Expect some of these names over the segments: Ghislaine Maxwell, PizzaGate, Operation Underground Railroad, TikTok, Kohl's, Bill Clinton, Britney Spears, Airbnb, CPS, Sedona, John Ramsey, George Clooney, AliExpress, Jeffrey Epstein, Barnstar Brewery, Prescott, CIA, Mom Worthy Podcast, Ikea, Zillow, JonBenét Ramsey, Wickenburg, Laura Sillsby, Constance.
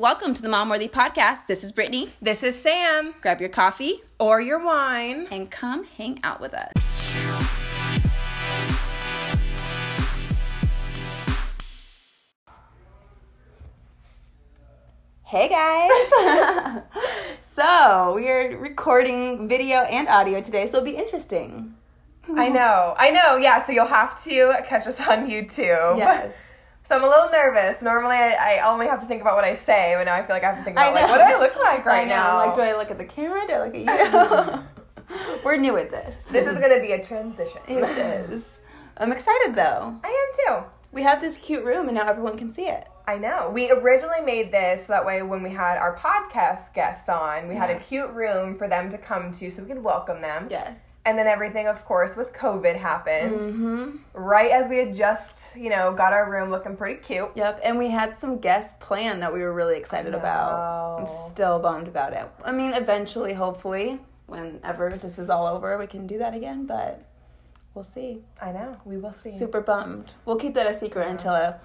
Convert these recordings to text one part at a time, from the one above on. Welcome to the Mom Worthy Podcast. This is Brittany. This is Sam. Grab your coffee or your wine and come hang out with us. Hey guys. So we're recording video and audio today, so it'll be interesting. I know. Yeah, so you'll have to catch us on YouTube. Yes. So I'm a little nervous. Normally, I only have to think about what I say, but now I feel like I have to think about, like, what do I look like right now? Like, do I look at the camera? Do I look at you? We're new at this. This is going to be a transition. It is. I'm excited, though. I am, too. We have this cute room, and now everyone can see it. I know. We originally made this so that way when we had our podcast guests on, we had a cute room for them to come to so we could welcome them. Yes. And then everything, of course, with COVID happened. Mm-hmm. Right as we had just, got our room looking pretty cute. Yep. And we had some guests planned that we were really excited about. I'm still bummed about it. I mean, eventually, hopefully, whenever this is all over, we can do that again, but we'll see. I know. We will see. Super bummed. We'll keep that a secret until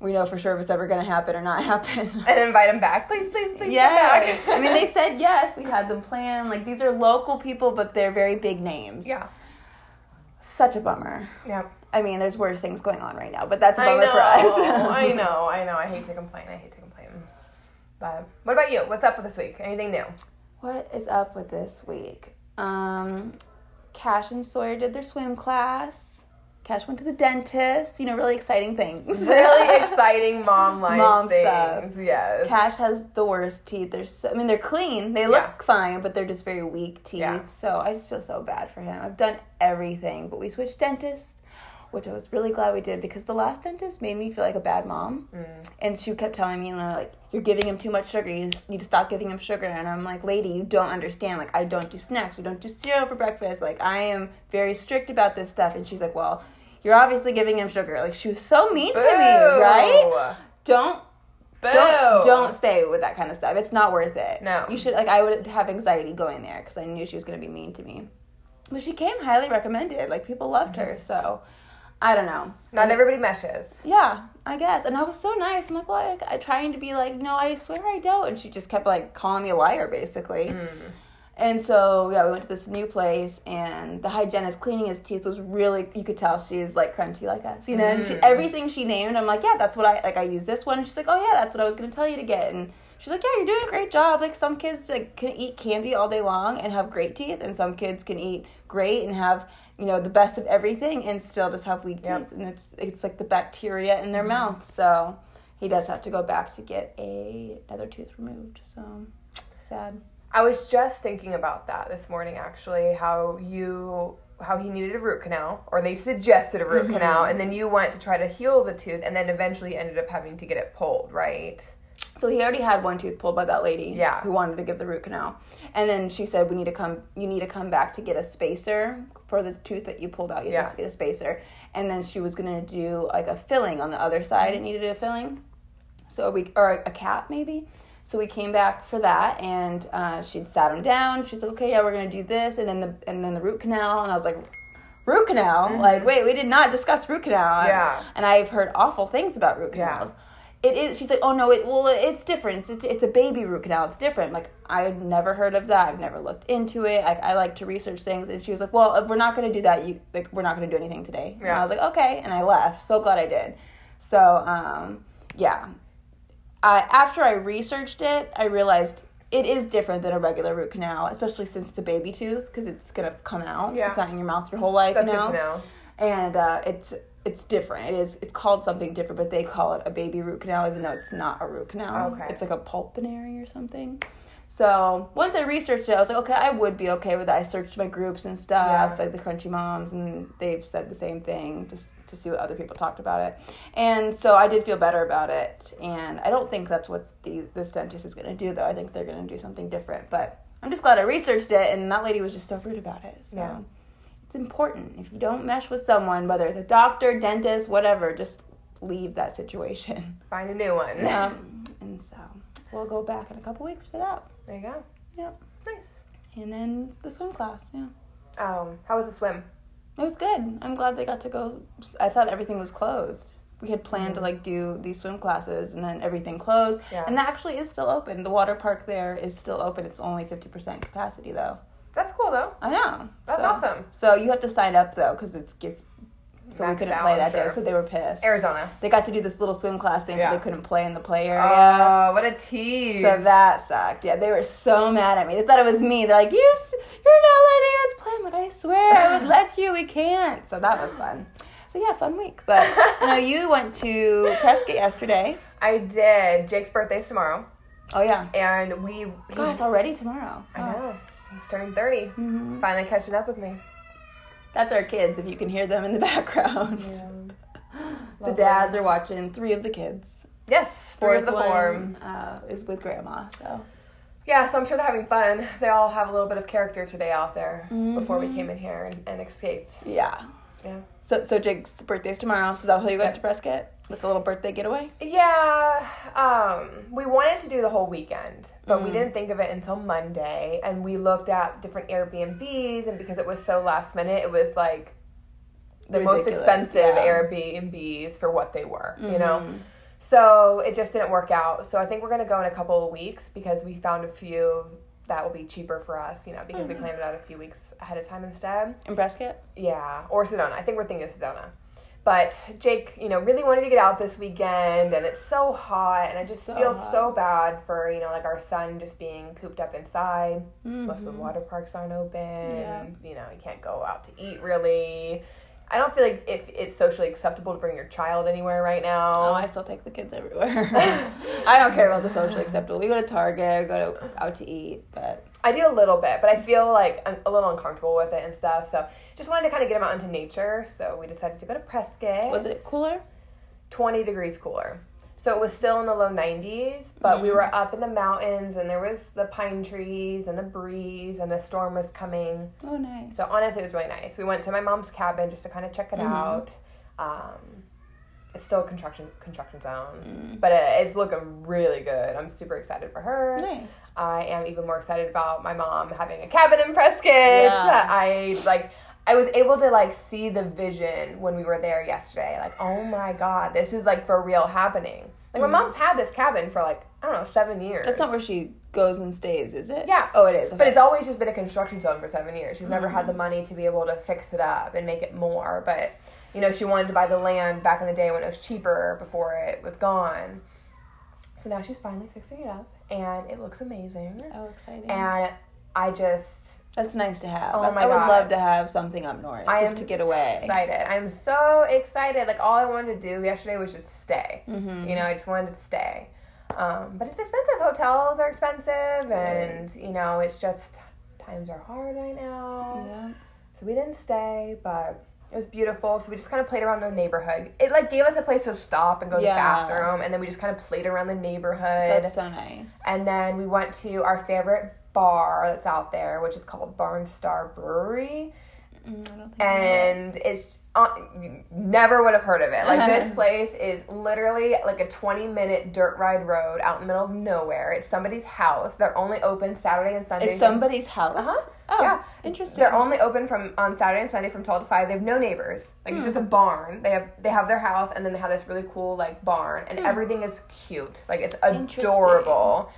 we know for sure if it's ever going to happen or not happen. And invite them back. Please, please, please. Yes. Come back. I mean, they said yes. We had them planned. Like, these are local people, but they're very big names. Yeah. Such a bummer. Yeah. I mean, there's worse things going on right now, but that's a bummer for us. I know. I hate to complain. But what about you? What's up with this week? Anything new? What is up with this week? Cash and Sawyer did their swim class. Cash went to the dentist. Really exciting things. Really exciting mom things. Stuff. Yes. Cash has the worst teeth. They're clean. They look fine, but they're just very weak teeth. Yeah. So I just feel so bad for him. I've done everything, but we switched dentists, which I was really glad we did because the last dentist made me feel like a bad mom. Mm. And she kept telling me, you're giving him too much sugar. You need to stop giving him sugar. And I'm like, lady, you don't understand. Like, I don't do snacks. We don't do cereal for breakfast. Like, I am very strict about this stuff. And she's like, well, you're obviously giving him sugar. Like, she was so mean to me, right? Don't stay with that kind of stuff. It's not worth it. No. You should, I would have anxiety going there because I knew she was going to be mean to me. But she came highly recommended. People loved her. So, I don't know. Not everybody meshes. Yeah, I guess. And I was so nice. I'm I'm trying to be no, I swear I don't. And she just kept, calling me a liar, basically. Mm. And so, we went to this new place, and the hygienist cleaning his teeth was really, you could tell she's, crunchy like us, And everything she named, I'm that's what I use this one. And she's like, oh, yeah, that's what I was going to tell you to get. And she's like, yeah, you're doing a great job. Some kids, can eat candy all day long and have great teeth, and some kids can eat great and have, the best of everything and still just have weak teeth. And it's the bacteria in their mouth. So he does have to go back to get another tooth removed. So sad. I was just thinking about that this morning, actually, how he needed a root canal, or they suggested a root canal, and then you went to try to heal the tooth, and then eventually ended up having to get it pulled, right? So he already had one tooth pulled by that lady who wanted to give the root canal, and then she said, you need to come back to get a spacer for the tooth that you pulled out. You have to get a spacer, and then she was going to do, a filling on the other side. It needed a filling, or a cap, maybe. So we came back for that, and she'd sat him down. She's like, okay, yeah, we're going to do this, and then the root canal. And I was like, root canal? Mm-hmm. Wait, we did not discuss root canal. Yeah. And I've heard awful things about root canals. Yeah. It is. She's like, oh, no, it's different. It's a baby root canal. It's different. I've never heard of that. I've never looked into it. I like to research things. And she was like, well, we're not going to do that. We're not going to do anything today. Yeah. And I was like, okay. And I left. So glad I did. So, yeah. After I researched it, I realized it is different than a regular root canal, especially since it's a baby tooth, because it's going to come out. Yeah. It's not in your mouth your whole life. That's good to know. And it's different. It's called something different, but they call it a baby root canal, even though it's not a root canal. Okay. It's a pulmonary or something. So once I researched it, I was like, okay, I would be okay with that. I searched my groups and stuff, the Crunchy Moms, and they've said the same thing just to see what other people talked about it. And so I did feel better about it. And I don't think that's what this dentist is going to do, though. I think they're going to do something different. But I'm just glad I researched it, and that lady was just so rude about it. So it's important. If you don't mesh with someone, whether it's a doctor, dentist, whatever, just leave that situation. Find a new one. And so we'll go back in a couple weeks for that. There you go. Yep. Nice. And then the swim class, How was the swim? It was good. I'm glad they got to go. I thought everything was closed. we had planned to, like, do these swim classes, and then everything closed. Yeah. And that actually is still open. The water park there is still open. It's only 50% capacity, though. That's cool, though. I know. That's awesome. So you have to sign up, though, because it gets... So we couldn't play that day, so they were pissed. Arizona. They got to do this little swim class thing, but they couldn't play in the play area. Oh, what a tease. So that sucked. Yeah, they were so mad at me. They thought it was me. They're like, you're not letting us play. I'm like, I swear, I would let you. We can't. So that was fun. So, yeah, fun week. But, you know, you went to Prescott yesterday. I did. Jake's birthday's tomorrow. Oh, yeah. And we... Gosh, already tomorrow. I know. He's turning 30. Mm-hmm. Finally catching up with me. That's our kids, if you can hear them in the background. Yeah. The dads are watching three of the kids. Yes, three of the four. Is with Grandma, so. Yeah, so I'm sure they're having fun. They all have a little bit of character today out there before we came in here and escaped. Yeah. Yeah. So Jake's birthday's tomorrow, so that's how you went to Prescott? Like a little birthday getaway? Yeah. We wanted to do the whole weekend, but we didn't think of it until Monday. And we looked at different Airbnbs, and because it was so last minute, it was like the ridiculous, most expensive Airbnbs for what they were, you know? So it just didn't work out. So I think we're going to go in a couple of weeks because we found a few that will be cheaper for us, you know, because we planned it out a few weeks ahead of time instead. In Prescott? Yeah. Or Sedona. I think we're thinking of Sedona. But Jake, you know, really wanted to get out this weekend, and it's so hot, and I just feel so bad for, you know, like our son just being cooped up inside. Mm-hmm. Most of the water parks aren't open. Yeah. You know, you can't go out to eat, really. I don't feel like it's socially acceptable to bring your child anywhere right now. Oh, I still take the kids everywhere. I don't care about the socially acceptable. We go to Target, go out to eat, but... I do a little bit, but I feel like I'm a little uncomfortable with it and stuff. So just wanted to kind of get him out into nature. So we decided to go to Prescott. Was it cooler? 20 degrees cooler. So it was still in the low 90s, but we were up in the mountains, and there was the pine trees and the breeze, and the storm was coming. Oh, nice. So honestly, it was really nice. We went to my mom's cabin just to kind of check it out. It's still a construction zone, but it's looking really good. I'm super excited for her. Nice. I am even more excited about my mom having a cabin in Prescott. Yeah. I was able to, like, see the vision when we were there yesterday. Like, oh, my God, this is, like, for real happening. Like, my mom's had this cabin for, like, I don't know, 7 years. That's not where she goes and stays, is it? Yeah. Oh, it is. Okay. But it's always just been a construction zone for 7 years. She's never had the money to be able to fix it up and make it more. But, you know, she wanted to buy the land back in the day when it was cheaper before it was gone. So now she's finally fixing it up, and it looks amazing. Oh, exciting. And I just... That's nice to have. Oh my God. I would love to have something up north just to get away. I'm so excited. I'm so excited. Like, all I wanted to do yesterday was just stay. Mm-hmm. You know, I just wanted to stay. But it's expensive. Hotels are expensive. And, you know, it's just times are hard right now. Yeah. So we didn't stay, but it was beautiful. So we just kind of played around the neighborhood. It, like, gave us a place to stop and go to the bathroom. And then we just kind of played around the neighborhood. That's so nice. And then we went to our favorite bar that's out there, which is called Barnstar Brewery. And it's you never would have heard of it. Like, this place is literally like a 20-minute dirt ride road out in the middle of nowhere. It's somebody's house. They're only open Saturday and Sunday. It's somebody's house? Uh-huh. Oh, yeah. Interesting. They're only open on Saturday and Sunday from 12 to 5. They have no neighbors. Like, it's just a barn. They have their house, and then they have this really cool, like, barn, and everything is cute. Like, it's adorable.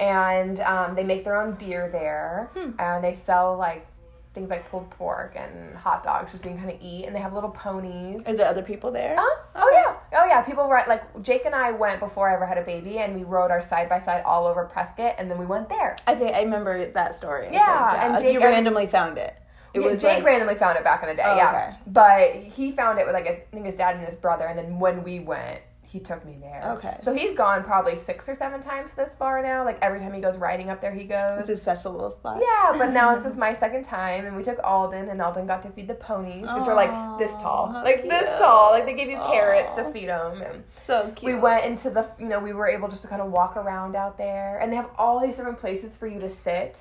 And they make their own beer there, and they sell, like, things like pulled pork and hot dogs, just so you can kind of eat. And they have little ponies. Is there other people there? Oh, yeah. Oh, yeah. People were, like, Jake and I went before I ever had a baby, and we rode our side-by-side all over Prescott, and then we went there. I remember that story. Yeah. And Jake... You randomly found it. Jake randomly found it back in the day, okay. But he found it with, like, I think his dad and his brother, and then when we went... He took me there. Okay. So he's gone probably 6 or 7 times to this bar now. Like, every time he goes riding up there, he goes. It's a special little spot. Yeah, but now this is my second time, and we took Alden, and Alden got to feed the ponies, which are, like, this tall. Like, cute. This tall. Like, they gave you carrots to feed them. And so cute. We went into the, you know, we were able just to kind of walk around out there, and they have all these different places for you to sit.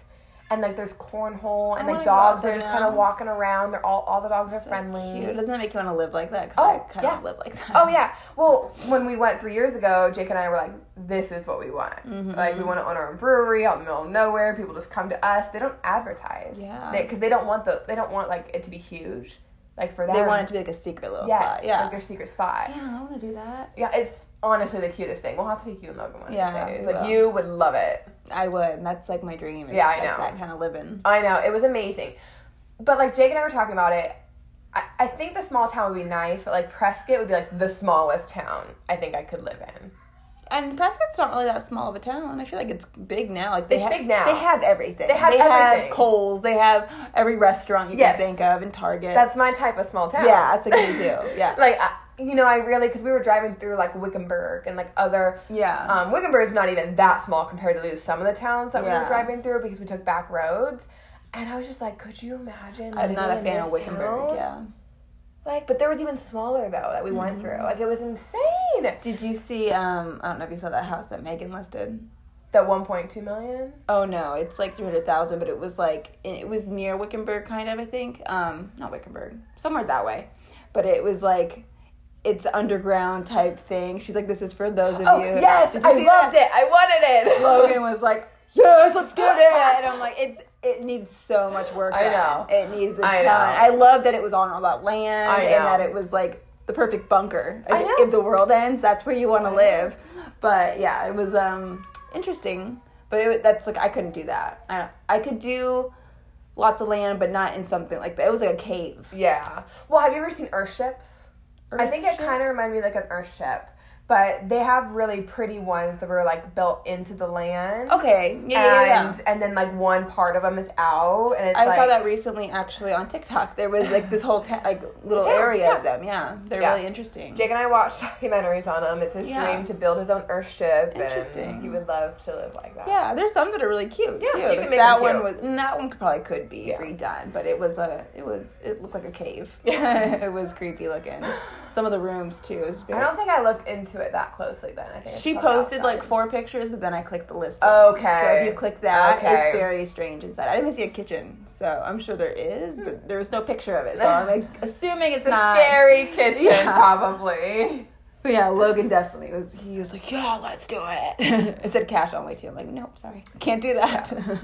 And, like, there's cornhole, and, like, dogs are just kind of walking around. They're all the dogs are friendly. Cute. Doesn't that make you want to live like that? Because I kind of live like that. Oh, yeah. Well, when we went 3 years ago, Jake and I were like, this is what we want. Mm-hmm. Like, we want to own our own brewery out in the middle of nowhere. People just come to us. They don't advertise. Yeah. Because they don't want like, it to be huge. Like, for that. They want it to be, like, a secret little spot. Yeah, like their secret spot. Damn, I want to do that. Yeah, it's honestly the cutest thing. We'll have to take you and Logan one of these days. Like, you would love it. I would, and that's, like, my dream. Yeah, I know. That kind of living. I know. It was amazing. But, like, Jake and I were talking about it. I think the small town would be nice, but, like, Prescott would be, like, the smallest town I think I could live in. And Prescott's not really that small of a town. I feel like it's big now. Like they big now. They have everything. They have Kohl's. They have every restaurant you can think of, and Target. That's my type of small town. Yeah, that's a good too. Yeah. Like, I really, because we were driving through, like, Wickenburg and, like, other. Yeah. Wickenburg's not even that small compared to some of the towns that we were driving through, because we took back roads. And I was just like, could you imagine? I'm not a fan of Wickenburg, Like, but there was even smaller, though, that we went through. Like, it was insane. Did you see, I don't know if you saw that house that Megan listed? That $1.2 million? Oh, no. It's, like, $300,000, but it was, like, it was near Wickenburg, kind of, I think. Not Wickenburg. Somewhere that way. But it was, like, it's underground type thing. She's like, this is for those of you. Yes! I loved it! I wanted it! Logan was like, yes, let's get it! And I'm like, It needs so much work. I know. It needs a ton. I love that it was on all that land and that it was, like, the perfect bunker. Like, I know. If the world ends, that's where you want to live. But, yeah, it was interesting. But that's, like, I couldn't do that. I could do lots of land, but not in something like that. It was, like, a cave. Yeah. Well, have you ever seen Earthships? I think it kind of reminded me, like, an Earthship. But they have really pretty ones that were, like, built into the land. Okay. Yeah. And then, like, one part of them is out. And it's I saw that recently, actually, on TikTok. There was, like, this whole, little area of them. Yeah. They're really interesting. Jake and I watched documentaries on them. It's his dream to build his own Earthship. Interesting. And he would love to live like that. Yeah. There's some that are really cute, too. Yeah, you can make that them cute. That one probably could be redone. But it looked like a cave. It was creepy looking. Some of the rooms, too. I don't think I looked into it that closely then. I think she posted, like, 4 pictures, but then I clicked the list. Okay. So if you click that, it's very strange inside. I didn't even see a kitchen, so I'm sure there is, but there was no picture of it. So I'm, like, assuming it's not. It's a scary kitchen, probably. But yeah, Logan definitely was. He was like, yeah, let's do it. I said cash only, too. I'm like, nope, sorry. Can't do that. Yeah.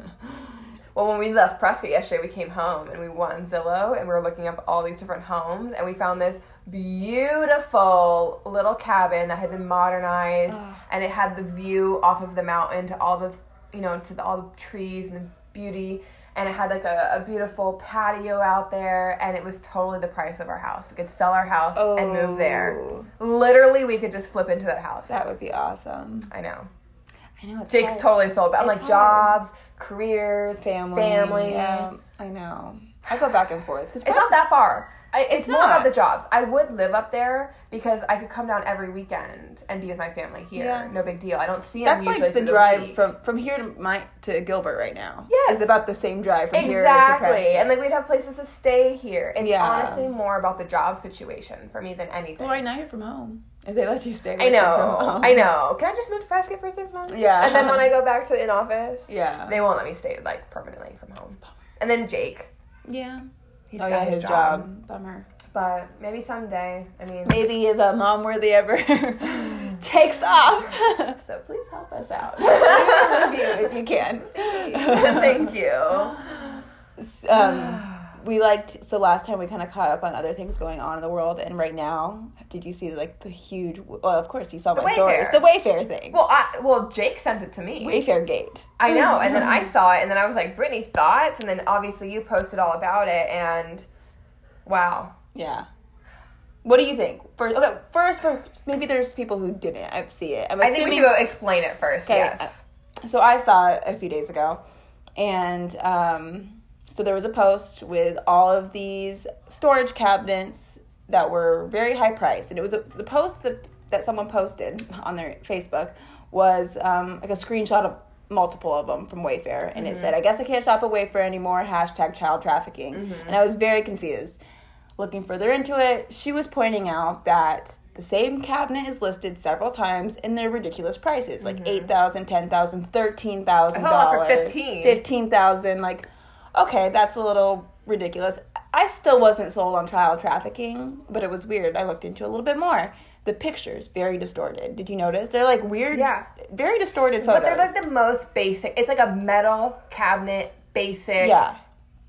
Well, when we left Prescott yesterday, we came home, and we went on Zillow, and we were looking up all these different homes, and we found this beautiful little cabin that had been modernized, and it had the view off of the mountain to all the, all the trees and the beauty, and it had, like, a beautiful patio out there, and it was totally the price of our house. We could sell our house and move there. Literally, we could just flip into that house. That would be awesome. I know. Jake's totally sold about, like, hard. Jobs, careers, family. Yeah, I know. I go back and forth. It's not that far. It's more about the jobs. I would live up there because I could come down every weekend and be with my family here. Yeah. No big deal. I don't see them usually. That's, like, the drive from here to Gilbert right now. Yes. It's about the same drive from here to Prescott. Exactly. And, like, we'd have places to stay here. It's honestly more about the job situation for me than anything. Well, right now you're from home. If they let you stay with from home. I know. Can I just move to Prescott for 6 months? Yeah. And then when I go back to the in-office, they won't let me stay, like, permanently from home. Bummer. And then Jake. Yeah. He's got his job. Bummer. But maybe someday, maybe the Mom Worthy ever takes off. So please help us out. If you can. Thank you. So last time we kind of caught up on other things going on in the world, and right now, did you see, like, the huge, well, of course you saw my stories, the Wayfair thing. Well, Jake sent it to me. Wayfair Gate. I know, and then I saw it, and then I was like, Britney thoughts, and then obviously you posted all about it, and wow. Yeah. What do you think? Maybe there's people who didn't see it. I think we should go explain it first, yes. So I saw it a few days ago, and, so there was a post with all of these storage cabinets that were very high priced. And it was the post that someone posted on their Facebook was like a screenshot of multiple of them from Wayfair. And it said, I guess I can't shop at Wayfair anymore, #child trafficking. And I was very confused. Looking further into it, she was pointing out that the same cabinet is listed several times in their ridiculous prices, like $8,000, $10,000, $13,000. I thought for $15,000, like... Okay, that's a little ridiculous. I still wasn't sold on child trafficking, but it was weird. I looked into it a little bit more. The pictures, very distorted. Did you notice? They're, like, weird, very distorted photos. But they're, like, the most basic. It's, like, a metal cabinet, basic. Yeah.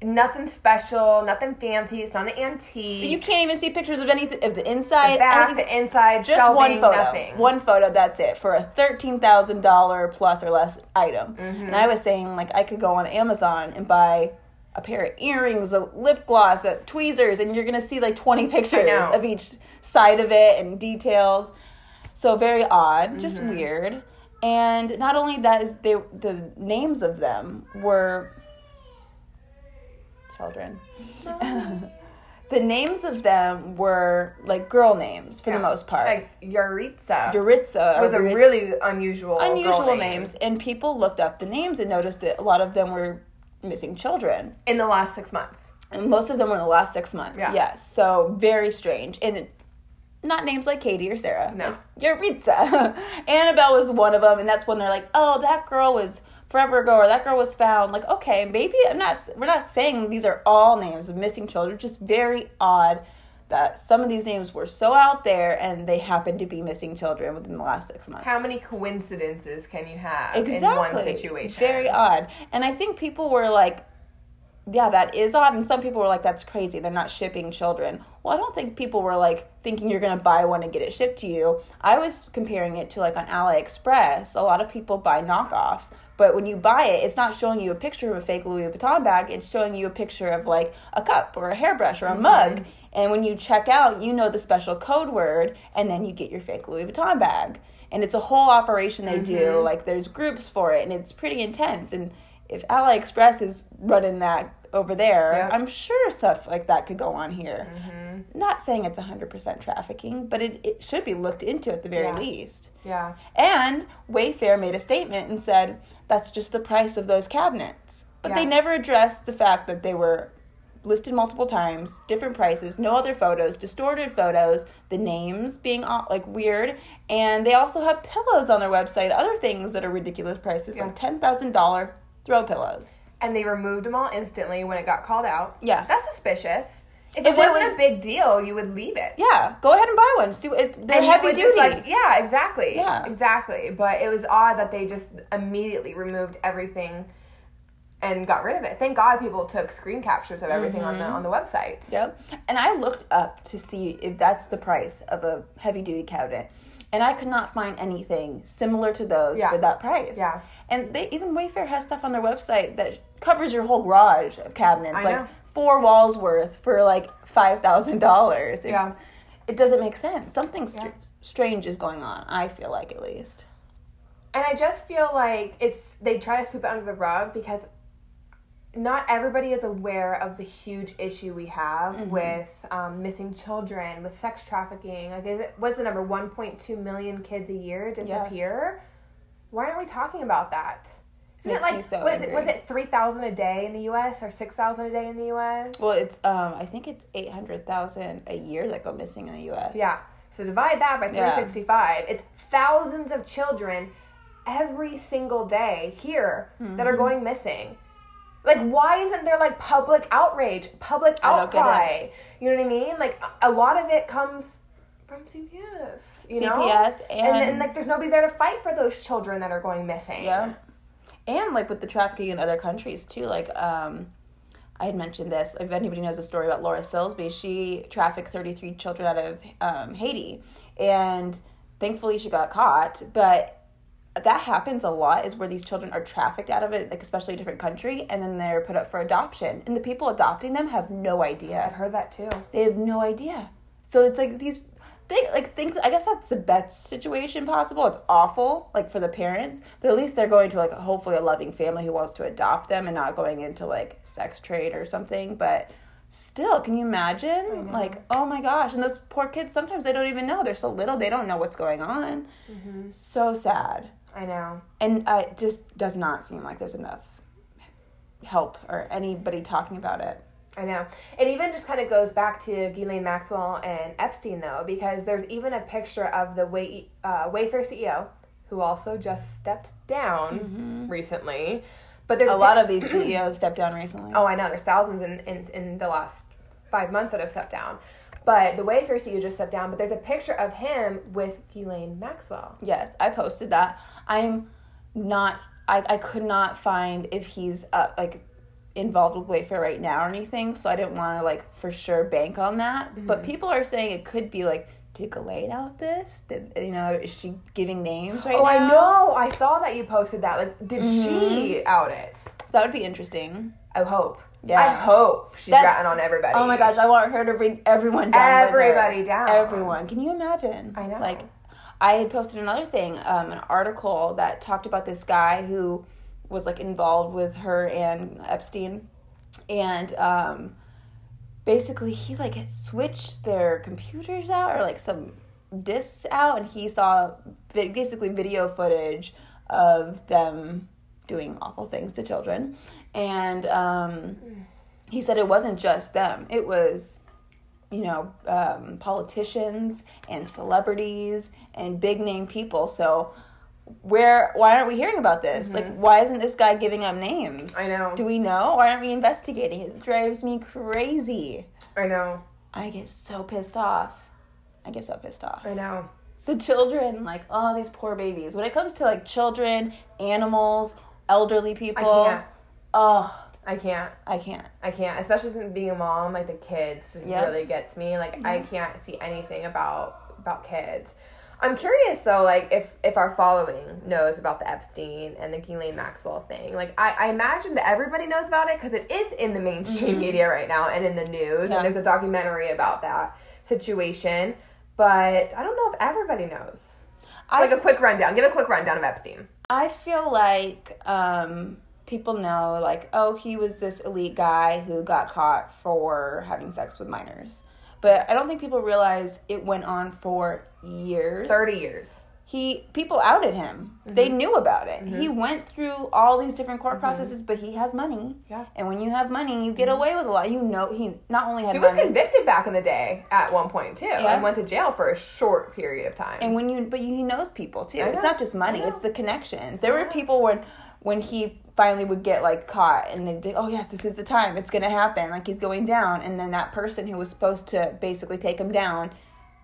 Nothing special, nothing fancy. It's not an antique. But you can't even see pictures of anything of the inside, the back, anything. The inside, just shelving, one photo. Nothing. One photo. That's it for a $13,000 plus or less item. Mm-hmm. And I was saying, like, I could go on Amazon and buy a pair of earrings, a lip gloss, a tweezers, and you're gonna see like 20 pictures of each side of it and details. So very odd, just weird. And not only that, is the names of them were. Children. The names of them were like girl names for the most part. Like Yaritza. Yaritza was a really unusual girl names, and people looked up the names and noticed that a lot of them were missing children in the last 6 months. And most of them were in the last 6 months. Yeah. Yes, so very strange, and not names like Katie or Sarah. No, like Yaritza. Annabelle was one of them, and that's when they're like, oh, that girl was. Forever ago, or that girl was found. Like, okay, maybe we're not saying these are all names of missing children. Just very odd that some of these names were so out there and they happened to be missing children within the last 6 months. How many coincidences can you have in one situation? Very odd. And I think people were like, yeah, that is odd. And some people were like, that's crazy. They're not shipping children. Well, I don't think people were like thinking you're going to buy one and get it shipped to you. I was comparing it to like on AliExpress. A lot of people buy knockoffs. But when you buy it, it's not showing you a picture of a fake Louis Vuitton bag. It's showing you a picture of like a cup or a hairbrush or a mug. And when you check out, you know the special code word. And then you get your fake Louis Vuitton bag. And it's a whole operation they do. Like there's groups for it. And it's pretty intense. And if AliExpress is running that over there, I'm sure stuff like that could go on here. Not saying it's 100% trafficking, but it should be looked into at the very least. Yeah. And Wayfair made a statement and said, that's just the price of those cabinets. But they never addressed the fact that they were listed multiple times, different prices, no other photos, distorted photos, the names being like weird, and they also have pillows on their website, other things that are ridiculous prices, like $10,000 throw pillows. And they removed them all instantly when it got called out. Yeah. That's suspicious. If it wasn't a big deal, you would leave it. Yeah. Go ahead and buy one. Just do it. They're heavy duty. Yeah, exactly. Yeah. Exactly. But it was odd that they just immediately removed everything and got rid of it. Thank God people took screen captures of everything on the website. Yep. And I looked up to see if that's the price of a heavy duty cabinet. And I could not find anything similar to those for that price. Yeah. And even Wayfair has stuff on their website that covers your whole garage of cabinets. I know. Four walls worth for like $5,000. Yeah. It doesn't make sense. Something strange is going on, I feel like, at least. And I just feel like they try to sweep it under the rug because not everybody is aware of the huge issue we have with missing children, with sex trafficking. Like, what's the number? 1.2 million kids a year disappear? Yes. Why aren't we talking about that? Isn't it like, so was it 3,000 a day in the U.S. or 6,000 a day in the U.S.? Well, it's I think it's 800,000 a year that go missing in the U.S. Yeah. So divide that by 365. Yeah. It's thousands of children every single day here that are going missing. Like, why isn't there, like, public outrage, public outcry? You know what I mean? Like, a lot of it comes from CPS, you know? CPS and, like, there's nobody there to fight for those children that are going missing. Yeah. And, like, with the trafficking in other countries, too. Like, I had mentioned this. If anybody knows a story about Laura Sillsby, she trafficked 33 children out of Haiti. And thankfully she got caught, but... that happens a lot, is where these children are trafficked out of it, like especially a different country, and then they're put up for adoption. And the people adopting them have no idea. I've heard that too. They have no idea. So it's like things, I guess that's the best situation possible. It's awful, like for the parents, but at least they're going to like hopefully a loving family who wants to adopt them and not going into like sex trade or something. But still, can you imagine? Like, oh my gosh. And those poor kids, sometimes they don't even know. They're so little, they don't know what's going on. So sad. I know. And it just does not seem like there's enough help or anybody talking about it. I know. It even just kind of goes back to Ghislaine Maxwell and Epstein, though, because there's even a picture of the Wayfair CEO, who also just stepped down recently. But there's a lot of these CEOs stepped down recently. Oh, I know. There's thousands in the last 5 months that have stepped down. But the Wayfair CEO just stepped down, but there's a picture of him with Ghislaine Maxwell. Yes, I posted that. I could not find if he's up, like involved with Wayfair right now or anything, so I didn't want to, like, for sure bank on that. Mm-hmm. But people are saying it could be, like, did Ghislaine out this? Did, you know, is she giving names right now? Oh, I know. I saw that you posted that. Like, did she out it? That would be interesting. I hope. Yeah. I hope she's gotten on everybody. Oh, my gosh. I want her to bring everyone down. Everybody down. Everyone. Can you imagine? I know. Like, I had posted another thing, an article that talked about this guy who was, like, involved with her and Epstein. And basically he, like, had switched their computers out or, like, some discs out. And he saw basically video footage of them doing awful things to children. And he said it wasn't just them. It was, you know, politicians and celebrities and big-name people. So why aren't we hearing about this? Mm-hmm. Like, why isn't this guy giving up names? I know. Do we know? Why aren't we investigating? It drives me crazy. I know. I get so pissed off. I know. The children, like, oh, these poor babies. When it comes to, like, children, animals, elderly people. I can't. Oh. I can't. Especially since being a mom, like, the kids really gets me. Like, mm-hmm. I can't see anything about kids. I'm curious, though, like, if our following knows about the Epstein and the Ghislaine Maxwell thing. Like, I imagine that everybody knows about it because it is in the mainstream mm-hmm. media right now and in the news. Yeah. And there's a documentary about that situation. But I don't know if everybody knows. Give a quick rundown of Epstein. I feel like people know, like, oh, he was this elite guy who got caught for having sex with minors. But I don't think people realize it went on for years. 30 years. People outed him. Mm-hmm. They knew about it. Mm-hmm. He went through all these different court mm-hmm. processes, but he has money. Yeah. And when you have money, you get mm-hmm. away with a lot. You know, he not only had money. He was convicted back in the day at one point, too. Yeah. And went to jail for a short period of time. And he knows people, too. It's not just money. It's the connections. There were people when he finally would get, like, caught, and they'd be like, oh, yes, this is the time. It's going to happen. Like, he's going down. And then that person who was supposed to basically take him down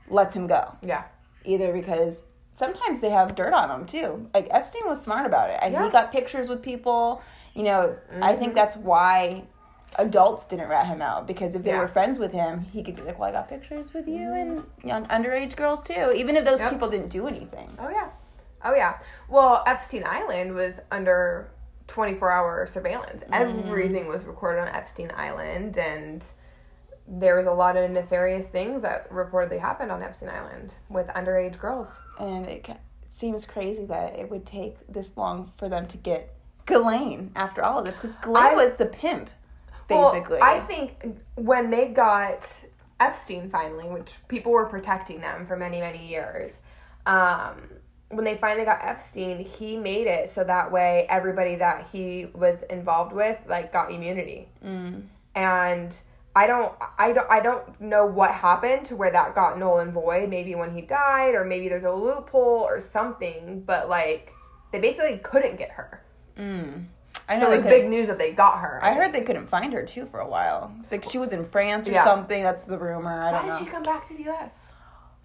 lets him go. Yeah. Either because sometimes they have dirt on him, too. Like, Epstein was smart about it. He got pictures with people. You know, mm-hmm. I think that's why adults didn't rat him out. Because if they were friends with him, he could be like, well, I got pictures with you and underage girls, too. Even if those people didn't do anything. Oh, yeah. Well, Epstein Island was under 24-hour surveillance. Mm. Everything was recorded on Epstein Island, and there was a lot of nefarious things that reportedly happened on Epstein Island with underage girls. And it seems crazy that it would take this long for them to get Ghislaine after all of this, because Ghislaine was the pimp, basically. Well, I think when they got Epstein finally, which people were protecting them for many, many years, when they finally got Epstein, he made it so that way everybody that he was involved with, like, got immunity. Mm. And I don't know what happened to where that got null and void. Maybe when he died, or maybe there's a loophole or something. But, like, they basically couldn't get her. Mm. I know, so it was big news that they got her. I heard they couldn't find her, too, for a while. Like, she was in France or something. That's the rumor. I don't know. Why did she come back to the U.S.?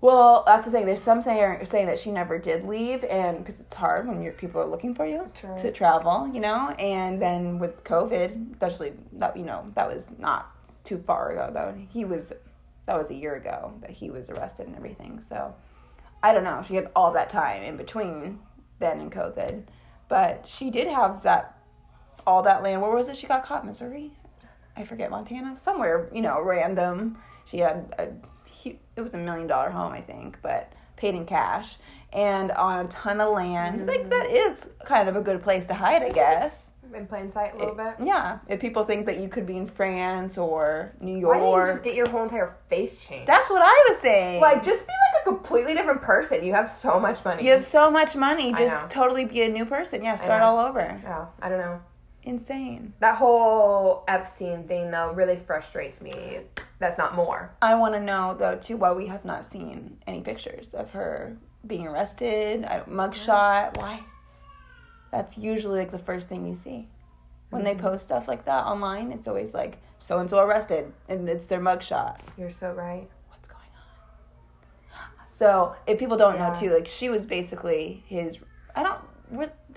Well, that's the thing. There's some saying that she never did leave, and because it's hard when your people are looking for you to travel, you know. And then with COVID, especially that, you know, that was not too far ago though. That was a year ago that he was arrested and everything. So I don't know. She had all that time in between then and COVID, but she did have all that land. Where was it? She got caught, Missouri. I forget, Montana, somewhere, you know, random. She had it was $1 million home, I think, but paid in cash and on a ton of land. Mm-hmm. Like, that is kind of a good place to hide, I guess. In plain sight, a little bit. Yeah. If people think that you could be in France or New York. Why didn't you just get your whole entire face changed? That's what I was saying. Like, just be like a completely different person. You have so much money. Just totally be a new person. Yeah, start all over. Yeah, I don't know. Insane. That whole Epstein thing, though, really frustrates me. That's not more. I want to know, though, too, why we have not seen any pictures of her being arrested, mugshot. Why? That's usually, like, the first thing you see. When they post stuff like that online, it's always like, so-and-so arrested, and it's their mugshot. You're so right. What's going on? So, if people don't know, too, like, she was basically his...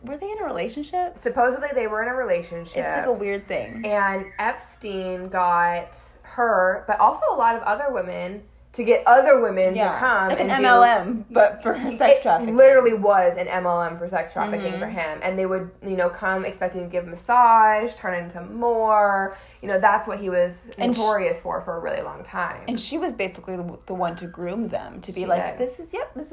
were they in a relationship? Supposedly they were in a relationship. It's like a weird thing. And Epstein got her, but also a lot of other women, to get other women to come like and an MLM, but for sex trafficking. It literally was an MLM for sex trafficking for him. And they would, you know, come expecting to give massage, turn into more. You know, that's what he was notorious for a really long time. And she was basically the one to groom them to be this is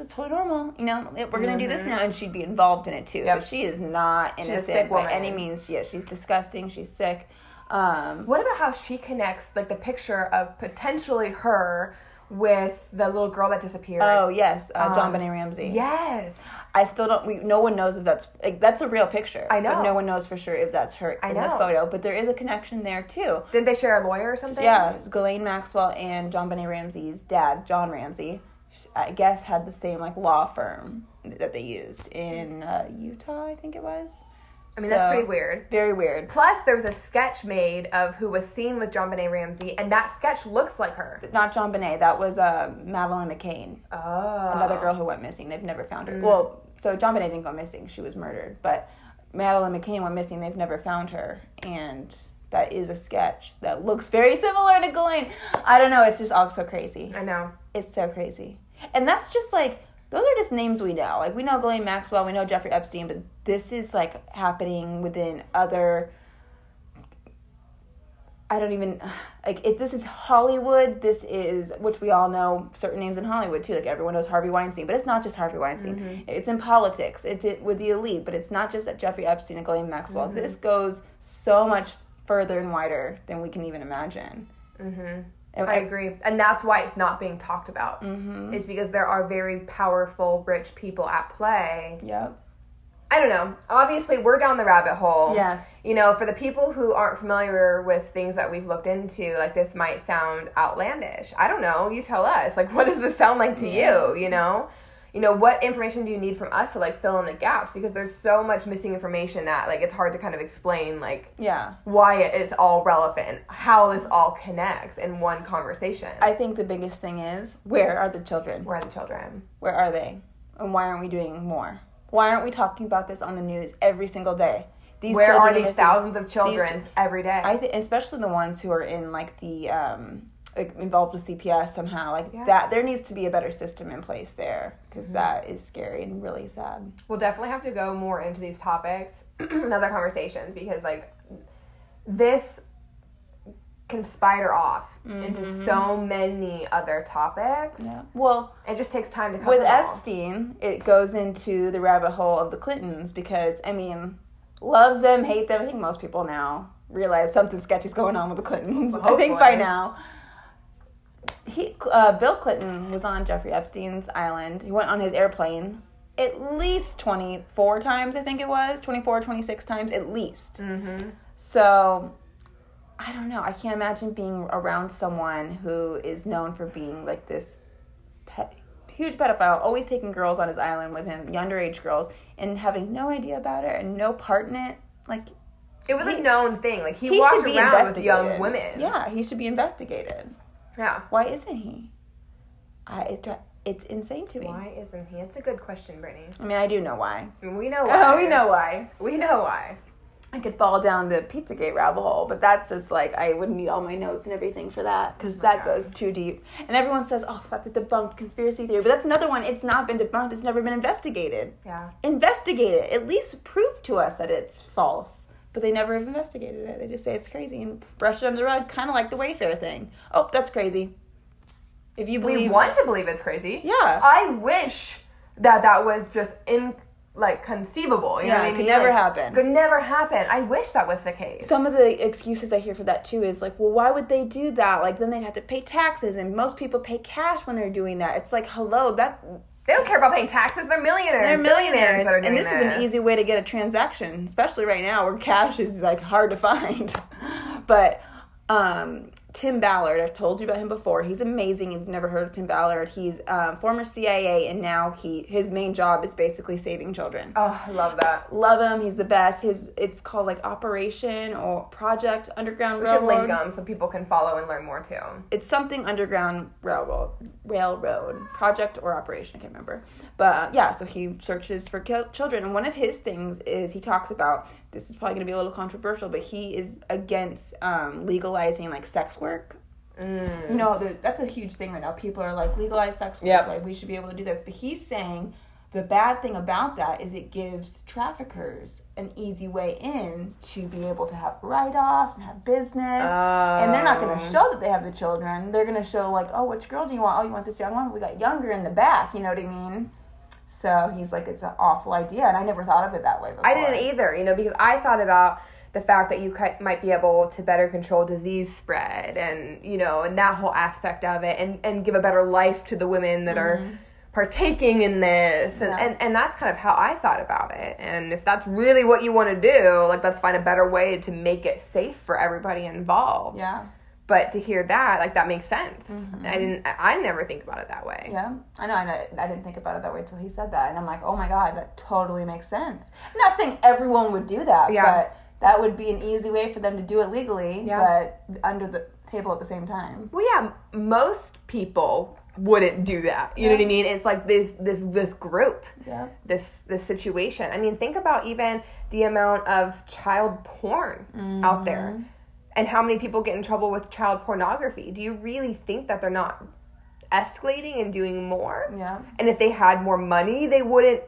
totally normal. You know, we're going to do this now. And she'd be involved in it, too. Yep. So she is not innocent by any means. She's disgusting. She's sick. What about how she connects, like, the picture of potentially her with the little girl that disappeared? Oh, yes. JonBenét Ramsey. Yes. I still don't... no one knows if that's... Like, that's a real picture. I know. But no one knows for sure if that's her in the photo. But there is a connection there, too. Didn't they share a lawyer or something? Yeah. Ghislaine Maxwell and JonBenét Ramsey's dad, John Ramsey, I guess had the same, like, law firm that they used in Utah, I think it was. I mean, that's pretty weird. Very weird. Plus, there was a sketch made of who was seen with JonBenét Ramsey, and that sketch looks like her. Not JonBenét. That was Madeleine McCann. Oh. Another girl who went missing. They've never found her. Well, so JonBenét didn't go missing. She was murdered. But Madeleine McCann went missing. They've never found her. And that is a sketch that looks very similar to Ghislaine. I don't know. It's just all so crazy. I know. It's so crazy. And that's just like... Those are just names we know. Like, we know Ghislaine Maxwell, we know Jeffrey Epstein, but this is, like, happening within other... I don't even... Like, this is Hollywood. This is... Which we all know certain names in Hollywood, too. Like, everyone knows Harvey Weinstein, but it's not just Harvey Weinstein. Mm-hmm. It's in politics. It's with the elite, but it's not just at Jeffrey Epstein and Ghislaine Maxwell. Mm-hmm. This goes so much further and wider than we can even imagine. Mm-hmm. I agree. And that's why it's not being talked about. Mm-hmm. It's because there are very powerful, rich people at play. Yep. I don't know. Obviously, we're down the rabbit hole. Yes. You know, for the people who aren't familiar with things that we've looked into, like, this might sound outlandish. I don't know. You tell us. Like, what does this sound like to you, you know? You know, what information do you need from us to, like, fill in the gaps? Because there's so much missing information that, like, it's hard to kind of explain, like, why it's all relevant, how this all connects in one conversation. I think the biggest thing is, where are the children? Where are the children? Where are they? And why aren't we doing more? Why aren't we talking about this on the news every single day? These where are these thousands of children every day? I think, especially the ones who are in, like, the... involved with CPS somehow, like that. There needs to be a better system in place there, because that is scary and really sad. We'll definitely have to go more into these topics in other conversations, because, like, this can spider off into so many other topics. Yeah. Well, it just takes time to cover with Epstein, it goes into the rabbit hole of the Clintons, because, I mean, love them, hate them. I think most people now realize something sketchy's going on with the Clintons. Well, I think by now. Bill Clinton was on Jeffrey Epstein's island. He went on his airplane at least 24 times, I think it was. 24, 26 times, at least. Mm-hmm. So, I don't know. I can't imagine being around someone who is known for being, like, this huge pedophile, always taking girls on his island with him, underage girls, and having no idea about it and no part in it. Like, it was a known thing. Like, he walked around with young women. Yeah, he should be investigated. Yeah. Why isn't he? It's insane to me. Why isn't he? It's a good question, Brittany. I mean, I do know why. We know why. We know why. I could fall down the PizzaGate rabbit hole, but that's just, like, I wouldn't need all my notes and everything for that, because that goes too deep. And everyone says, oh, that's a debunked conspiracy theory. But that's another one. It's not been debunked. It's never been investigated. Yeah. Investigate it. At least prove to us that it's false. But they never have investigated it. They just say it's crazy and brush it under the rug, kind of like the Wayfair thing. Oh, that's crazy. If you believe... We want to believe it's crazy. Yeah. I wish that was just, conceivable. You know what I mean? It could never happen. Could never happen. I wish that was the case. Some of the excuses I hear for that, too, is, like, well, why would they do that? Like, then they'd have to pay taxes, and most people pay cash when they're doing that. It's like, hello, that... They don't care about paying taxes. They're millionaires. They're millionaires. That are doing and this is an easy way to get a transaction, especially right now where cash is, like, hard to find. But Tim Ballard. I've told you about him before. He's amazing. If you've never heard of Tim Ballard, he's former CIA, and now his main job is basically saving children. Oh, I love that. Love him. He's the best. It's called like Operation or Project Underground Railroad. We should link them so people can follow and learn more too. It's something Underground Railroad Project or Operation. I can't remember. But yeah, so he searches for children, and one of his things is he talks about, this is probably going to be a little controversial, but he is against legalizing like sex work. Mm. You know, that's a huge thing right now. People are like, legalize sex work. Yep. Like, we should be able to do this. But he's saying the bad thing about that is it gives traffickers an easy way in to be able to have write-offs and have business. Oh. And they're not going to show that they have the children. They're going to show like, oh, which girl do you want? Oh, you want this young one? We got younger in the back. You know what I mean? So he's like, it's an awful idea, and I never thought of it that way before. I didn't either, you know, because I thought about the fact that you might be able to better control disease spread and, you know, and that whole aspect of it, and give a better life to the women that are partaking in this. And, and that's kind of how I thought about it. And if that's really what you want to do, like, let's find a better way to make it safe for everybody involved. Yeah. But to hear that, like, that makes sense. Mm-hmm. I never think about it that way. Yeah. I know. I didn't think about it that way until he said that. And I'm like, oh, my God, that totally makes sense. I'm not saying everyone would do that. Yeah. But that would be an easy way for them to do it legally. Yeah. But under the table at the same time. Well, yeah. Most people wouldn't do that. You know what I mean? It's like this group. Yeah. This situation. I mean, think about even the amount of child porn out there. And how many people get in trouble with child pornography? Do you really think that they're not escalating and doing more? Yeah. And if they had more money, they wouldn't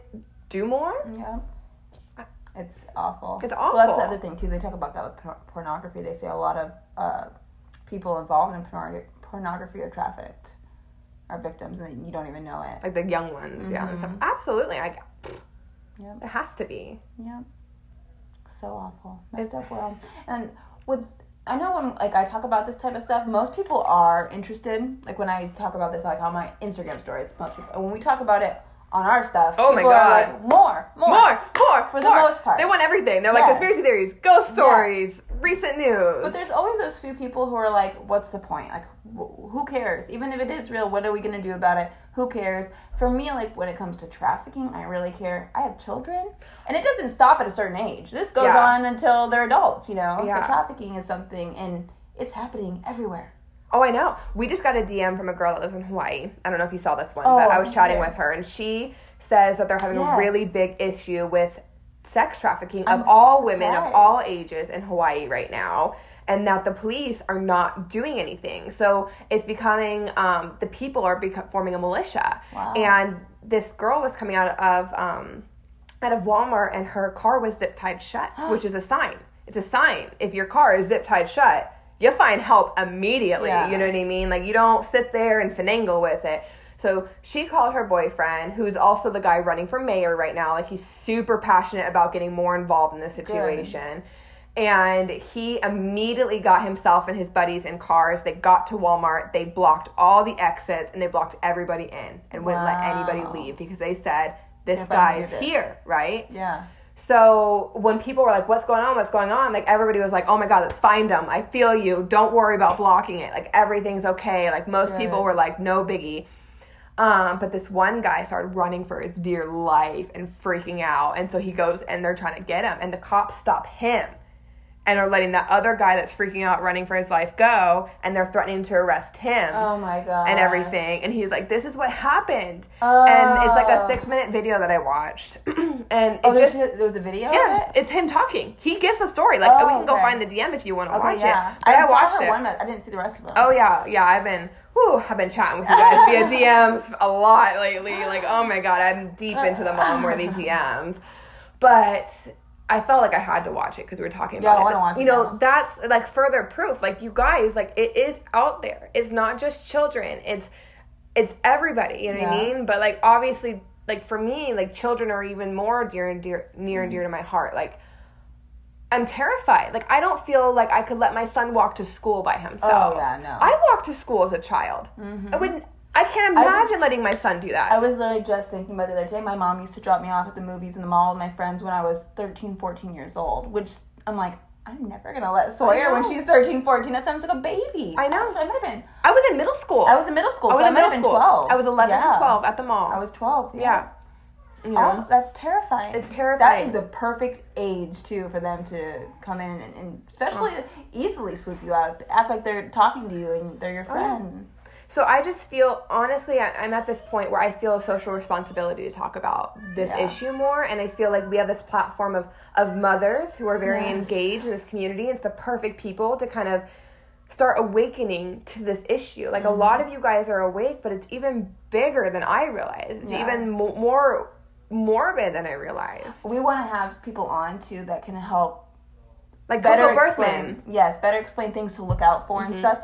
do more? Yeah. It's awful. It's awful. Well, that's the other thing, too. They talk about that with pornography. They say a lot of people involved in pornography are trafficked, are victims, and you don't even know it. Like the young ones, yeah. And stuff. Absolutely. Yeah. It has to be. Yeah. So awful. Messed up world. And with... I know when, like, I talk about this type of stuff, most people are interested. Like, when I talk about this, like, on my Instagram stories, most people. When we talk about it on our stuff, oh my God, are like, more. For the most part. They want everything. They're like, conspiracy theories, ghost stories, recent news. But there's always those few people who are like, what's the point? Like, who cares? Even if it is real, what are we going to do about it? Who cares? For me, like, when it comes to trafficking, I really care. I have children. And it doesn't stop at a certain age. This goes on until they're adults, you know? Yeah. So trafficking is something, and it's happening everywhere. Oh, I know. We just got a DM from a girl that lives in Hawaii. I don't know if you saw this one, but I was chatting with her, and she says that they're having a really big issue with sex trafficking of all women of all ages in Hawaii right now, and that the police are not doing anything. So it's becoming, the people are forming a militia. Wow. And this girl was coming out of Walmart, and her car was zip tied shut, which is a sign. It's a sign. If your car is zip tied shut, you find help immediately. Yeah. You know what I mean? Like, you don't sit there and finagle with it. So she called her boyfriend, who's also the guy running for mayor right now. Like, he's super passionate about getting more involved in this situation. Good. And he immediately got himself and his buddies in cars. They got to Walmart. They blocked all the exits, and they blocked everybody in and wouldn't let anybody leave, because they said, this guy is here, right? Yeah. So when people were like, what's going on? Like, everybody was like, oh my God, let's find them. I feel you. Don't worry about blocking it. Like, everything's okay. Like, most people were like, no biggie. But this one guy started running for his dear life and freaking out. And so he goes, and they're trying to get him. And the cops stop him and are letting that other guy that's freaking out running for his life go. And they're threatening to arrest him. Oh, my God. And everything. And he's like, this is what happened. Oh. And it's like a 6-minute video that I watched. And there was a video of it? It's him talking. He gives a story. Like, we can go find the DM if you want to watch it. But I watched it. I didn't see the rest of it. Oh, yeah. Yeah, I've been chatting with you guys via DMs a lot lately. Like, oh, my God, I'm deep into the Mom Worthy DMs. But I felt like I had to watch it because we were talking about it. Yeah, I want to watch it. You know, that's, like, further proof. Like, you guys, like, it is out there. It's not just children. It's everybody, you know what I mean? But, like, obviously, like, for me, like, children are even more near and dear to my heart. Like, I'm terrified. Like, I don't feel like I could let my son walk to school by himself. Oh, yeah, no. I walked to school as a child. Mm-hmm. I can't imagine letting my son do that. I was literally just thinking about the other day. My mom used to drop me off at the movies in the mall with my friends when I was 13, 14 years old, which I'm like, I'm never going to let Sawyer when she's 13, 14. That sounds like a baby. I know. I might have been. I was in middle school. So I might have been 12. I was 11 and 12 at the mall. I was 12. Yeah. Yeah. Oh, that's terrifying. It's terrifying. That is a perfect age, too, for them to come in and especially easily swoop you out. Act like they're talking to you and they're your friend. Oh. So I just feel, honestly, I'm at this point where I feel a social responsibility to talk about this issue more. And I feel like we have this platform of mothers who are very engaged in this community. It's the perfect people to kind of start awakening to this issue. Like, a lot of you guys are awake, but it's even bigger than I realized. It's even more morbid than I realized. We want to have people on, too, that can help. Like better explain. Yes, better explain things to look out for and stuff.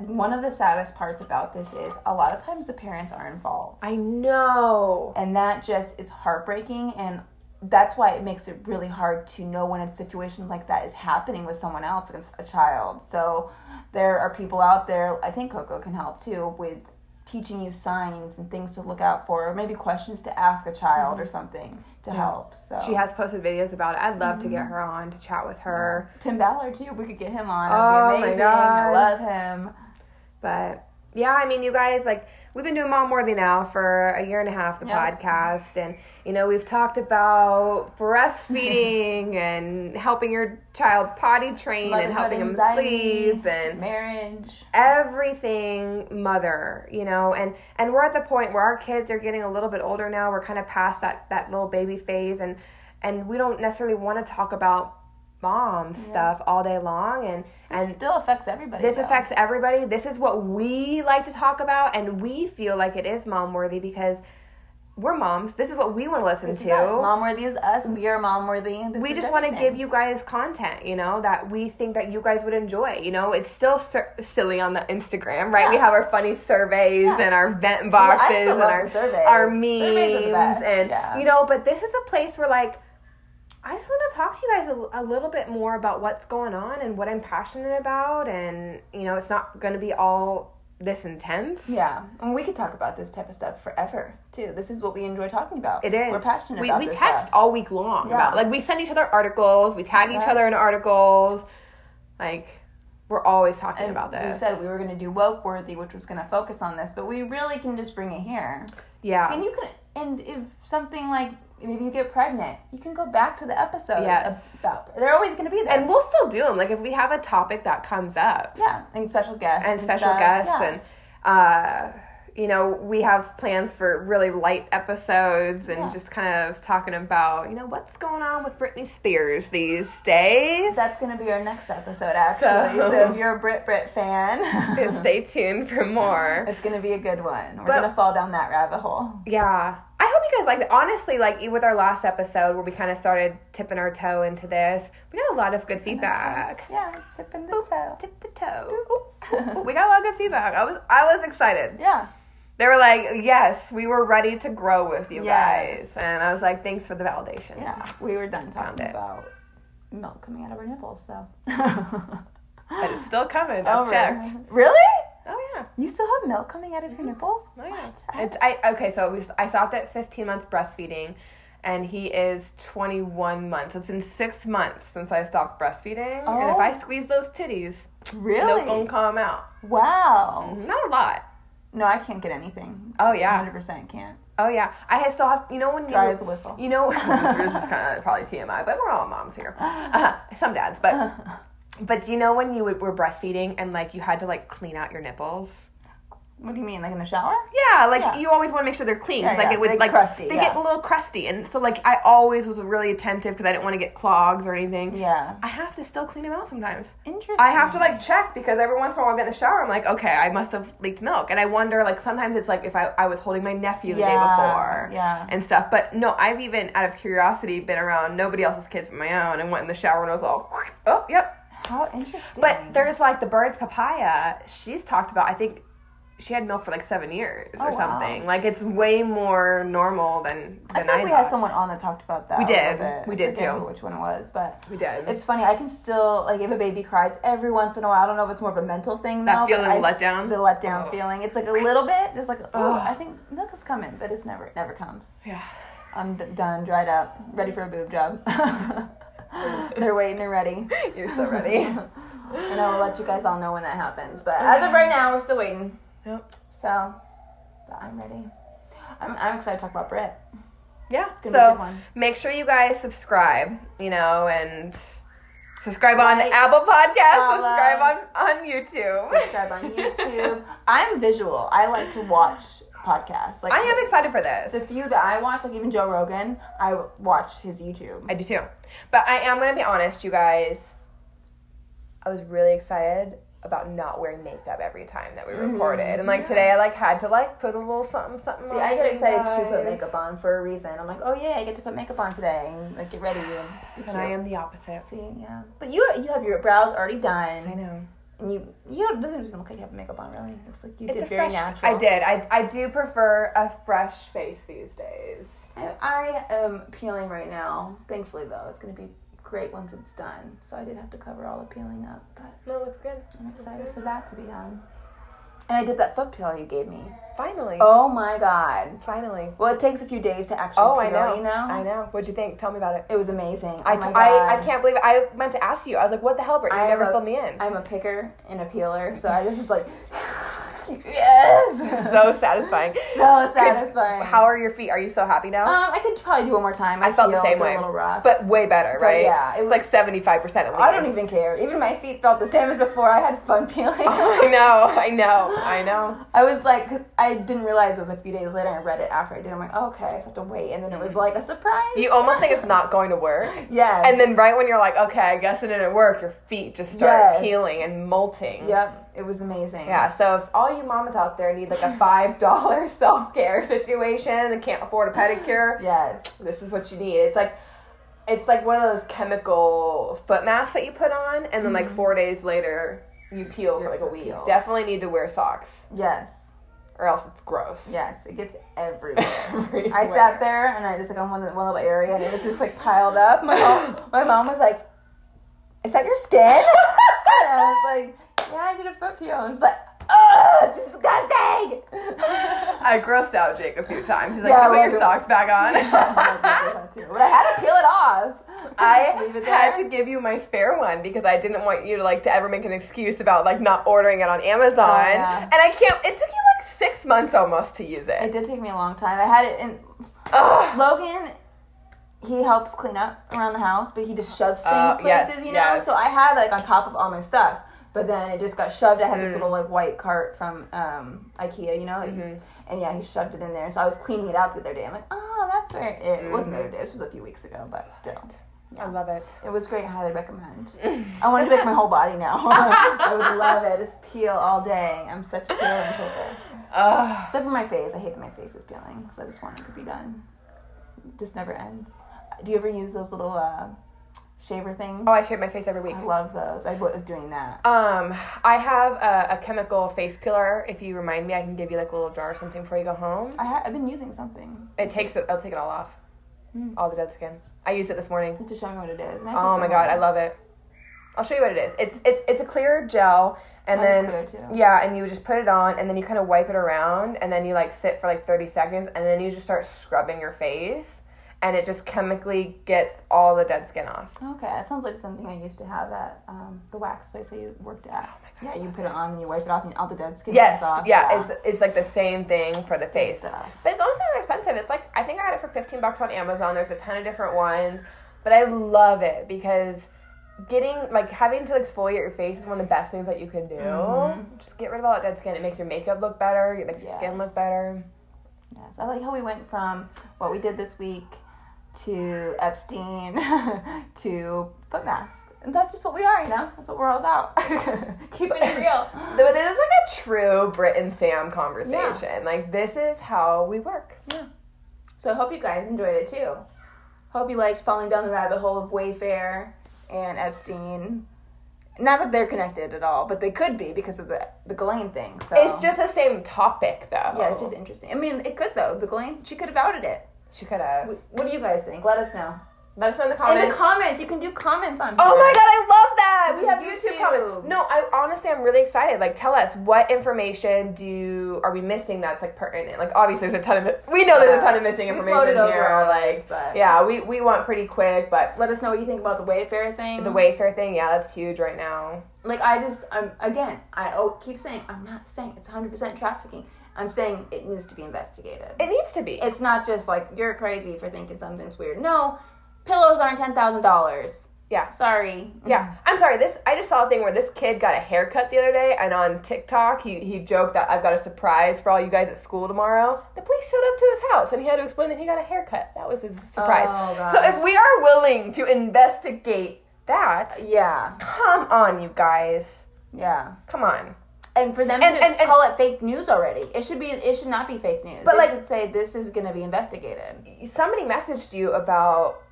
One of the saddest parts about this is a lot of times the parents are involved. I know. And that just is heartbreaking, and that's why it makes it really hard to know when a situation like that is happening with someone else against a child. So there are people out there, I think Coco can help too, with teaching you signs and things to look out for, or maybe questions to ask a child or something to help. So she has posted videos about it. I'd love to get her on to chat with her. Tim Ballard too. We could get him on. It would be amazing. I love him. But yeah, I mean, you guys, like, we've been doing Mom Worthy now for a year and a half, the podcast, and you know, we've talked about breastfeeding and helping your child potty train and helping them sleep and marriage, everything mother, you know, and we're at the point where our kids are getting a little bit older now. We're kind of past that little baby phase, and we don't necessarily want to talk about mom stuff all day long, and it still affects everybody. Affects everybody. This is what we like to talk about, and we feel like it is mom worthy because we're moms. This is what we want to listen to. Mom worthy is us. We are mom worthy. We just want to give you guys content, you know, that we think that you guys would enjoy. You know, it's still silly on the Instagram, right? Yeah. We have our funny surveys and our vent boxes and our memes, and you know. But this is a place where, like, I just want to talk to you guys a little bit more about what's going on and what I'm passionate about. And, you know, it's not going to be all this intense. Yeah. And we could talk about this type of stuff forever, too. This is what we enjoy talking about. It is. We're passionate about this stuff. We text all week long. Yeah. About, like, we send each other articles. We tag each other in articles. Like, we're always talking about this. We said we were going to do Woke Worthy, which was going to focus on this. But we really can just bring it here. Yeah. And you can... And if something like... Maybe you get pregnant. You can go back to the episodes. Yes. They're always going to be there. And we'll still do them. Like, if we have a topic that comes up. Yeah. And special guests. And you know, we have plans for really light episodes and just kind of talking about, you know, what's going on with Britney Spears these days. That's going to be our next episode, actually. So if you're a Brit fan. Stay tuned for more. It's going to be a good one. We're going to fall down that rabbit hole. Yeah. I hope you guys like it. Honestly, like, with our last episode where we kind of started tipping our toe into this, we got a lot of good feedback. Yeah, tipping the toe. Tip the toe. We got a lot of good feedback. I was excited. Yeah. They were like, yes, we were ready to grow with you guys. And I was like, thanks for the validation. Yeah, we were done talking about milk coming out of our nipples, so. But it's still coming. I've checked. Really? Oh, yeah. You still have milk coming out of your nipples? Oh, yeah. What? I stopped at 15 months breastfeeding, and he is 21 months. It's been 6 months since I stopped breastfeeding. Oh. And if I squeeze those titties, milk won't come out. Wow. Not a lot. No, I can't get anything. Oh, yeah. 100% can't. Oh, yeah. I still have, you know, when dry as a whistle. You know, this is kind of probably TMI, but we're all moms here. Some dads, but... But do you know when you were breastfeeding and, like, you had to, like, clean out your nipples? What do you mean? Like, in the shower? Yeah. Like, you always want to make sure they're clean. Yeah, it would, like, crusty. They get a little crusty. And so, like, I always was really attentive because I didn't want to get clogs or anything. Yeah. I have to still clean them out sometimes. Interesting. I have to, like, check because every once in a while I get in the shower. I'm like, okay, I must have leaked milk. And I wonder, like, sometimes it's, like, if I was holding my nephew the day before. Yeah. And stuff. But, no, I've even, out of curiosity, been around nobody else's kids but my own and went in the shower and I was all, oh, yep. How interesting. But there's, like, the bird's papaya. She's talked about, I think, she had milk for, like, 7 years or something. Wow. Like, it's way more normal than I thought. I think we had someone on that talked about that. We did. We did, too. Which one it was, but... We did. It's funny. I can still, like, if a baby cries every once in a while, I don't know if it's more of a mental thing, though. That feeling of letdown? The letdown feeling. It's, like, a little bit. Just, like, I think milk is coming, but it's never comes. Yeah. I'm done, dried up, ready for a boob job. They're waiting and ready. You're so ready. And I will let you guys all know when that happens. But as of right now, we're still waiting. Yep. So, but I'm ready. I'm excited to talk about Brit. Yeah. It's going to be a good one. Make sure you guys subscribe, you know, and subscribe on Apple Podcasts, subscribe on YouTube. Subscribe on YouTube. I'm visual. I like to watch podcasts. Like, I am excited for this. The few that I watch, like even Joe Rogan, I watch his YouTube. I do too. But I am going to be honest, you guys. I was really excited about not wearing makeup every time that we recorded. And, like, today I, like, had to, like, put a little something on. See, I get excited to put makeup on for a reason. I'm like, oh, yeah, I get to put makeup on today and, like, get ready and be cute. And I am the opposite. See, yeah. But you have your brows already done. I know. And you doesn't even look like you have makeup on, really. It looks like you did very natural. I did. I do prefer a fresh face these days. I am peeling right now. Thankfully, though, it's going to be great once it's done. So I did have to cover all the peeling up, but that looks good. I'm excited for that to be done. And I did that foot peel you gave me. Finally. Oh my god. Finally. Well, it takes a few days to actually peel, you know? I know. What'd you think? Tell me about it. It was amazing. I can't believe it. I meant to ask you. I was like, what the hell, Brittany? You never filled me in. I'm a picker and a peeler, so I was just like, yes! So satisfying. How are your feet? Are you so happy now? I could probably do one more time. I felt the same way. A little rough. But way better, right? But yeah. It was like 75% at least. I don't even care. Even my feet felt the same as before. I had fun peeling. I know. I was like, I didn't realize it was a few days later. I read it after I did. I'm like, oh, okay, I just have to wait. And then it was like a surprise. You almost think it's not going to work. Yes. And then right when you're like, okay, I guess it didn't work, your feet just start peeling and molting. Yep. It was amazing. Yeah, so if all you mamas out there need like a $5 self-care situation and can't afford a pedicure, yes, this is what you need. It's like one of those chemical foot masks that you put on, and then like 4 days later, you peel for like a week. Definitely need to wear socks. Yes. Or else it's gross. Yes, it gets everywhere. I sat there, and I just like on one little area, and it was just like piled up. My mom was like, is that your skin? And I was like, yeah, I did a foot peel. And it's like, oh, it's disgusting. I grossed out Jake a few times. He's like, can you put your socks back on? But I had to peel it off. I had to give you my spare one because I didn't want you to, like, to ever make an excuse about, like, not ordering it on Amazon. Oh, yeah. And it took you, like, 6 months almost to use it. It did take me a long time. I had it in, Logan, he helps clean up around the house, but he just shoves things places, you know? Yes. So I had, like, on top of all my stuff. But then it just got shoved. I had this little, like, white cart from Ikea, you know? Like, and, yeah, he shoved it in there. So I was cleaning it out the other day. I'm like, oh, that's where it wasn't the other day. This was a few weeks ago, but still. Yeah. I love it. It was great. Highly recommend. I want to pick my whole body now. I would love it. Just peel all day. I'm such a peeling picker. Except for my face. I hate that my face is peeling, so I just want it to be done. It just never ends. Do you ever use those little... shaver things? Oh, I shave my face every week. I love those. I was doing that. I have a chemical face peeler. If you remind me, I can give you like a little jar or something before you go home. I've been using something. I'll take it all off. All the dead skin. I used it this morning. You have to show me what it is. Oh my god, I love it. I'll show you what it is. It's a clear gel, and then clear too. Yeah, and you just put it on, and then you kind of wipe it around, and then you like sit for like 30 seconds, and then you just start scrubbing your face. And it just chemically gets all the dead skin off. Okay, that sounds like something I used to have at the wax place I worked at. Oh my god. Yeah, you put it on and you wipe it off and all the dead skin gets off. Yeah, it's like the same thing for the face. Stuff. But it's honestly not expensive. It's like, I think I got it for $15 on Amazon. There's a ton of different ones. But I love it because having to exfoliate your face is one of the best things that you can do. Mm-hmm. Just get rid of all that dead skin. It makes your makeup look better. It makes your skin look better. Yes, I like how we went from what we did this week to Epstein, to foot masks. And that's just what we are, you know? That's what we're all about. Keeping it real. This is like a true Brit and Sam conversation. Yeah. Like, this is how we work. Yeah. So I hope you guys enjoyed it, too. Hope you liked falling down the rabbit hole of Wayfair and Epstein. Not that they're connected at all, but they could be because of the Ghislaine thing. So it's just the same topic, though. Yeah, it's just interesting. I mean, it could, though. The Ghislaine, she could have outed it. She could have. What do you guys think? Let us know. Let us know in the comments. You can do comments on here. Oh my god, I love that! Yeah, we have YouTube comments. No, I honestly, I'm really excited. Like, tell us what information are we missing that's like pertinent? Like, obviously, there's a ton of there's a ton of missing information here. We want pretty quick, but let us know what you think about the Wayfair thing. The Wayfair thing, yeah, that's huge right now. Like, I keep saying, I'm not saying it's 100% trafficking. I'm saying it needs to be investigated. It needs to be. It's not just like, you're crazy for thinking something's weird. No, pillows aren't $10,000. Yeah. Sorry. Yeah. I'm sorry. I just saw a thing where this kid got a haircut the other day, and on TikTok, he joked that I've got a surprise for all you guys at school tomorrow. The police showed up to his house, and he had to explain that he got a haircut. That was his surprise. Oh, gosh. So if we are willing to investigate that, yeah, come on, you guys. Yeah. Come on. And for them to call it fake news already. It should not be fake news. But they should say this is going to be investigated. Somebody messaged you about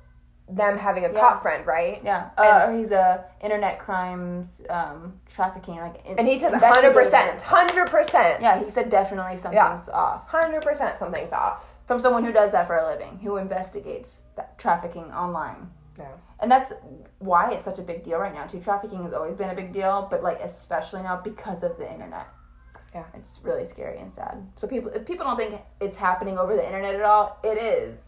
them having a cop friend, right? Yeah. Or he's a internet crimes trafficking. And he said 100%. 100%. Yeah, he said definitely something's off. 100% something's off. From someone who does that for a living, who investigates trafficking online. Yeah. And that's why it's such a big deal right now, too. Trafficking has always been a big deal, but, especially now because of the internet. Yeah. It's really scary and sad. So people don't think it's happening over the internet at all. It is.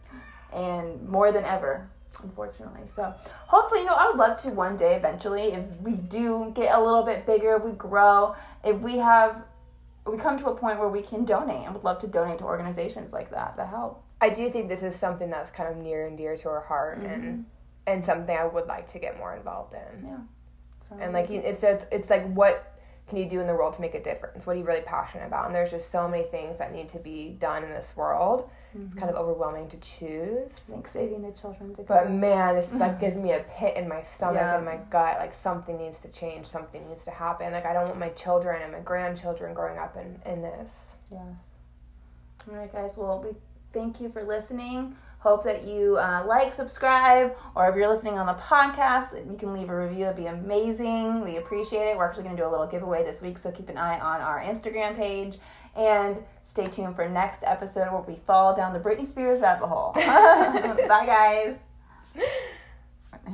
And more than ever, unfortunately. So, hopefully, I would love to one day, eventually, if we do get a little bit bigger, if we grow, if we come to a point where we can donate. I would love to donate to organizations like that that help. I do think this is something that's kind of near and dear to our heart, mm-hmm. And something I would like to get more involved in. Yeah. So, and what can you do in the world to make a difference? What are you really passionate about? And there's just so many things that need to be done in this world. Mm-hmm. It's kind of overwhelming to choose. Like saving the children's account. But man, this gives me a pit in my stomach and my gut. Like something needs to change. Something needs to happen. Like I don't want my children and my grandchildren growing up in this. Yes. All right, guys. Well, we thank you for listening. Hope that you subscribe, or if you're listening on the podcast, you can leave a review. It'd be amazing. We appreciate it. We're actually going to do a little giveaway this week, so keep an eye on our Instagram page. And stay tuned for next episode where we fall down the Britney Spears rabbit hole. Bye, guys.